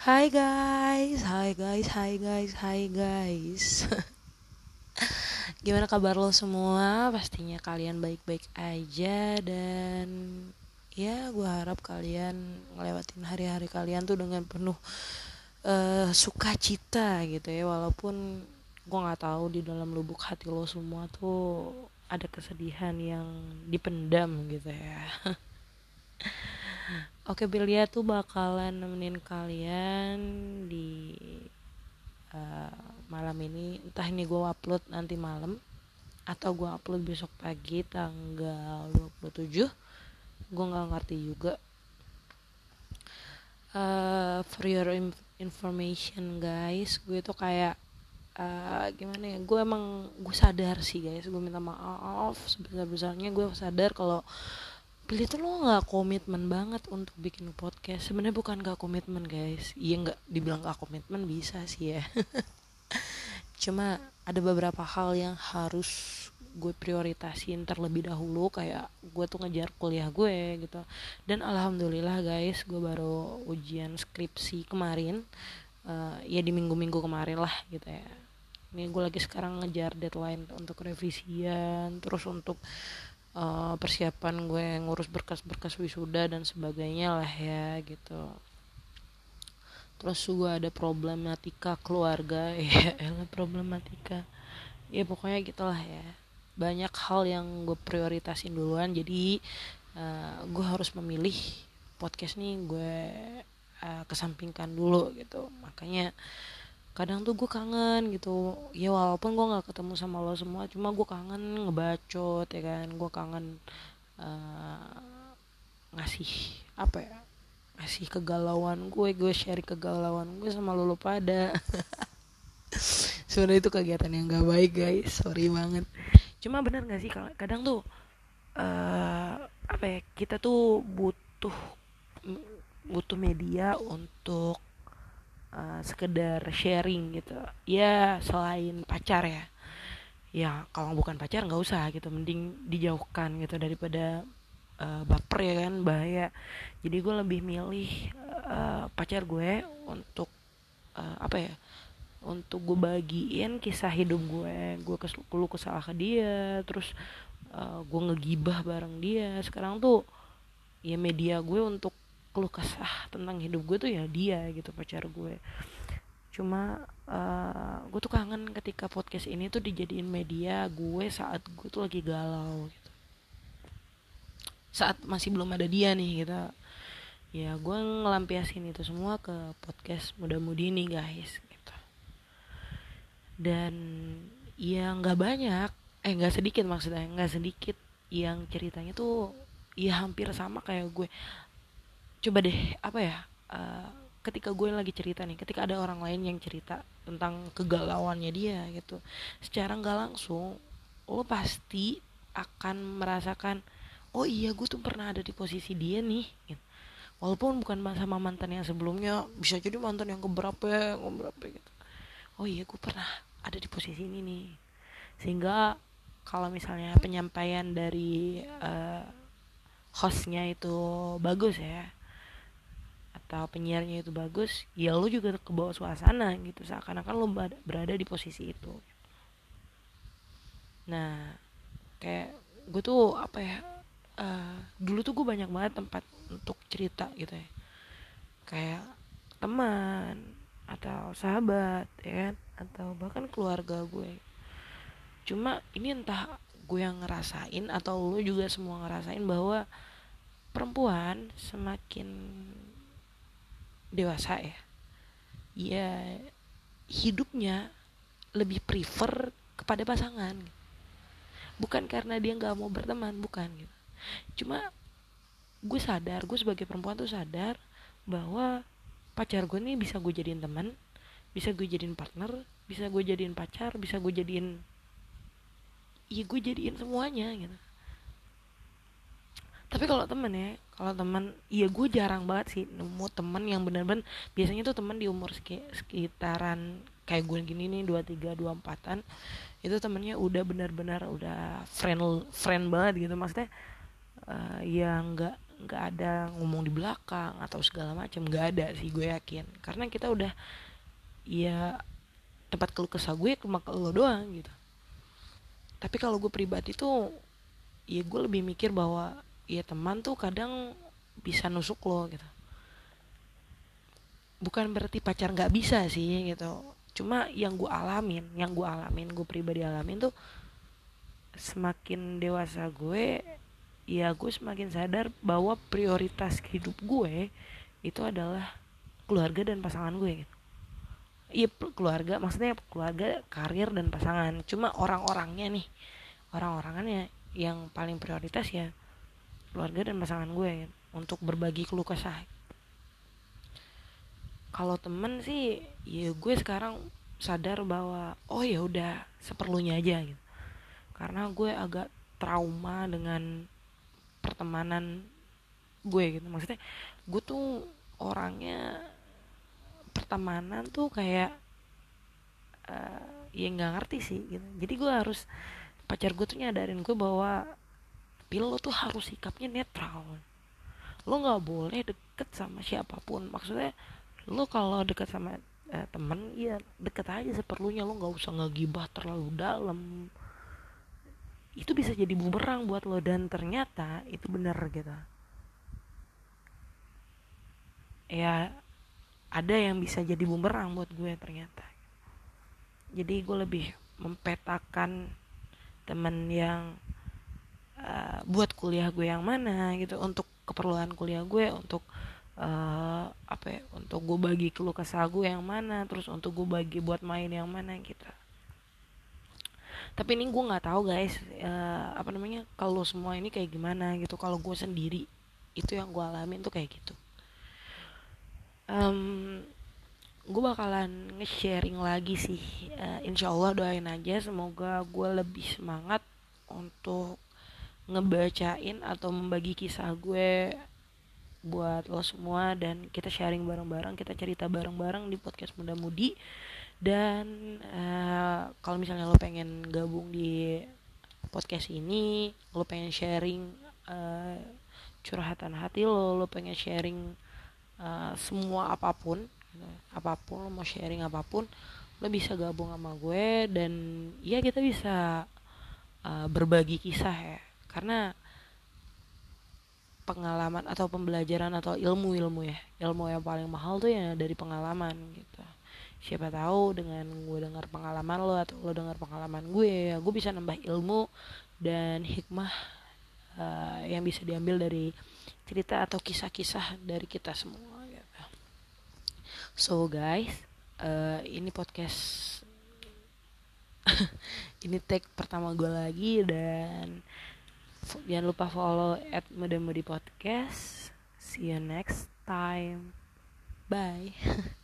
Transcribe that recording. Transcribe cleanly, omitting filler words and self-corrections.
Hai guys. Gimana kabar lo semua? Pastinya kalian baik-baik aja, dan ya gue harap kalian ngelewatin hari-hari kalian tuh dengan penuh sukacita gitu ya. Walaupun gue nggak tahu di dalam lubuk hati lo semua tuh ada kesedihan yang dipendam gitu ya. Oke, Bilya tuh bakalan nemenin kalian di malam ini. Entah ini gue upload nanti malam atau gue upload besok pagi tanggal 27. Gue gak ngerti juga. For your information guys, gue tuh kayak gimana ya, gue sadar sih guys. Gue minta maaf sebesar-besarnya. Gue sadar kalau Billy tuh lo gak komitmen banget untuk bikin podcast. Sebenarnya bukan gak komitmen guys. Iya gak, dibilang gak komitmen bisa sih ya. Cuma ada beberapa hal yang harus gue prioritasin terlebih dahulu. Kayak gue tuh ngejar kuliah gue gitu. Dan alhamdulillah guys, gue baru ujian skripsi kemarin. Ya di minggu-minggu kemarin lah gitu ya. Ini gue lagi sekarang ngejar deadline untuk revisian, terus untuk persiapan gue ngurus berkas-berkas wisuda dan sebagainya lah ya gitu. Terus gue ada problematika keluarga. Ya problematika, ya pokoknya gitulah ya. Banyak hal yang gue prioritasin duluan. Jadi gue harus memilih podcast nih, gue kesampingkan dulu gitu. Makanya kadang tuh gue kangen gitu ya, walaupun gue nggak ketemu sama lo semua, cuma gue kangen ngebacot ya kan. Gue kangen ngasih kegalauan gue share kegalauan gue sama lo pada. Sebenarnya itu kegiatan yang nggak baik guys, sorry banget. Cuma benar nggak sih kadang tuh kita tuh butuh media untuk sekedar sharing gitu ya, selain pacar ya kalau bukan pacar nggak usah gitu, mending dijauhkan gitu daripada baper ya kan, bahaya. Jadi gue lebih milih pacar gue untuk untuk gue bagiin kisah hidup gue keluh kesah ke dia, terus gue ngegibah bareng dia. Sekarang tuh ya media gue untuk keluh kesah tentang hidup gue tuh ya dia gitu, pacar gue. Cuma gue tuh kangen ketika podcast ini tuh dijadiin media gue saat gue tuh lagi galau gitu. Saat masih belum ada dia nih gitu. Ya gue ngelampiasin itu semua ke podcast muda-mudi nih guys gitu. Dan ya gak sedikit yang ceritanya tuh ya hampir sama kayak gue. Coba deh, ketika gue lagi cerita nih, ketika ada orang lain yang cerita tentang kegalauannya dia gitu, secara gak langsung lo pasti akan merasakan, oh iya gue tuh pernah ada di posisi dia nih gitu. Walaupun bukan sama mantan yang sebelumnya, bisa jadi mantan yang keberapa gitu. Oh iya gue pernah ada di posisi ini nih. Sehingga kalau misalnya penyampaian dari hostnya itu bagus ya, atau penyiarnya itu bagus, ya lo juga kebawa suasana gitu, seakan-akan lo berada di posisi itu. Nah kayak gue tuh dulu tuh gue banyak banget tempat untuk cerita gitu ya, kayak teman atau sahabat ya kan, atau bahkan keluarga gue. Cuma ini entah gue yang ngerasain atau lo juga semua ngerasain bahwa perempuan semakin dewasa ya hidupnya lebih prefer kepada pasangan. Bukan karena dia gak mau berteman, bukan gitu. Cuma gue sebagai perempuan tuh sadar bahwa pacar gue nih bisa gue jadiin teman, bisa gue jadiin partner, bisa gue jadiin pacar, bisa gue jadiin, iya gue jadiin semuanya gitu. Tapi kalau teman iya gue jarang banget sih nemu teman yang benar-benar. Biasanya tuh teman di umur sekitaran kayak gue gini nih, 23-24an itu temennya udah benar-benar udah friend banget gitu. Maksudnya ya nggak ada ngomong di belakang atau segala macam, nggak ada sih gue yakin, karena kita udah ya tempat keluh kesah gue cuma ke lo doang gitu. Tapi kalau gue pribadi tuh ya gue lebih mikir bahwa ya teman tuh kadang bisa nusuk lo gitu, bukan berarti pacar nggak bisa sih gitu, cuma yang gue alamin gue pribadi alamin tuh semakin dewasa gue, ya gue semakin sadar bahwa prioritas hidup gue itu adalah keluarga dan pasangan gue gitu. Iya keluarga, maksudnya keluarga, karir, dan pasangan. Cuma orang-orangnya yang paling prioritas ya keluarga dan pasangan gue gitu, untuk berbagi keluh kesah. Kalau temen sih ya gue sekarang sadar bahwa oh ya udah seperlunya aja gitu. Karena gue agak trauma dengan pertemanan gue gitu, maksudnya gue tuh orangnya pertemanan tuh kayak ya nggak ngerti sih gitu. Jadi gue harus, pacar gue tuh nyadarin gue bahwa lo tuh harus sikapnya netral, lo nggak boleh deket sama siapapun, maksudnya lo kalau deket sama temen ya deket aja seperlunya, lo nggak usah ngegibah terlalu dalam, itu bisa jadi bumerang buat lo, dan ternyata itu bener gitu. Ya ada yang bisa jadi bumerang buat gue ternyata. Jadi gue lebih mempetakan temen yang buat kuliah gue yang mana gitu, untuk keperluan kuliah gue, untuk untuk gue bagi keluh kesah gue yang mana, terus untuk gue bagi buat main yang mana gitu. Tapi ini gue nggak tahu guys, kalau semua ini kayak gimana gitu. Kalau gue sendiri itu yang gue alamin tuh kayak gitu. Gue bakalan nge-sharing lagi sih, insyaallah, doain aja semoga gue lebih semangat untuk ngebacain atau membagi kisah gue buat lo semua, dan kita sharing bareng-bareng, kita cerita bareng-bareng di podcast Muda Mudi. Dan kalau misalnya lo pengen gabung di podcast ini, lo pengen sharing curhatan hati lo pengen sharing semua apapun gitu. Apapun lo mau sharing, apapun lo bisa gabung sama gue, dan ya kita bisa berbagi kisah ya, karena pengalaman atau pembelajaran atau ilmu yang paling mahal tuh ya dari pengalaman gitu. Siapa tahu dengan gue dengar pengalaman lo atau lo dengar pengalaman gue, ya gue bisa nambah ilmu dan hikmah yang bisa diambil dari cerita atau kisah-kisah dari kita semua gitu. So guys, ini podcast ini take pertama gue lagi, dan jangan lupa follow @mudamudi podcast. See you next time. Bye.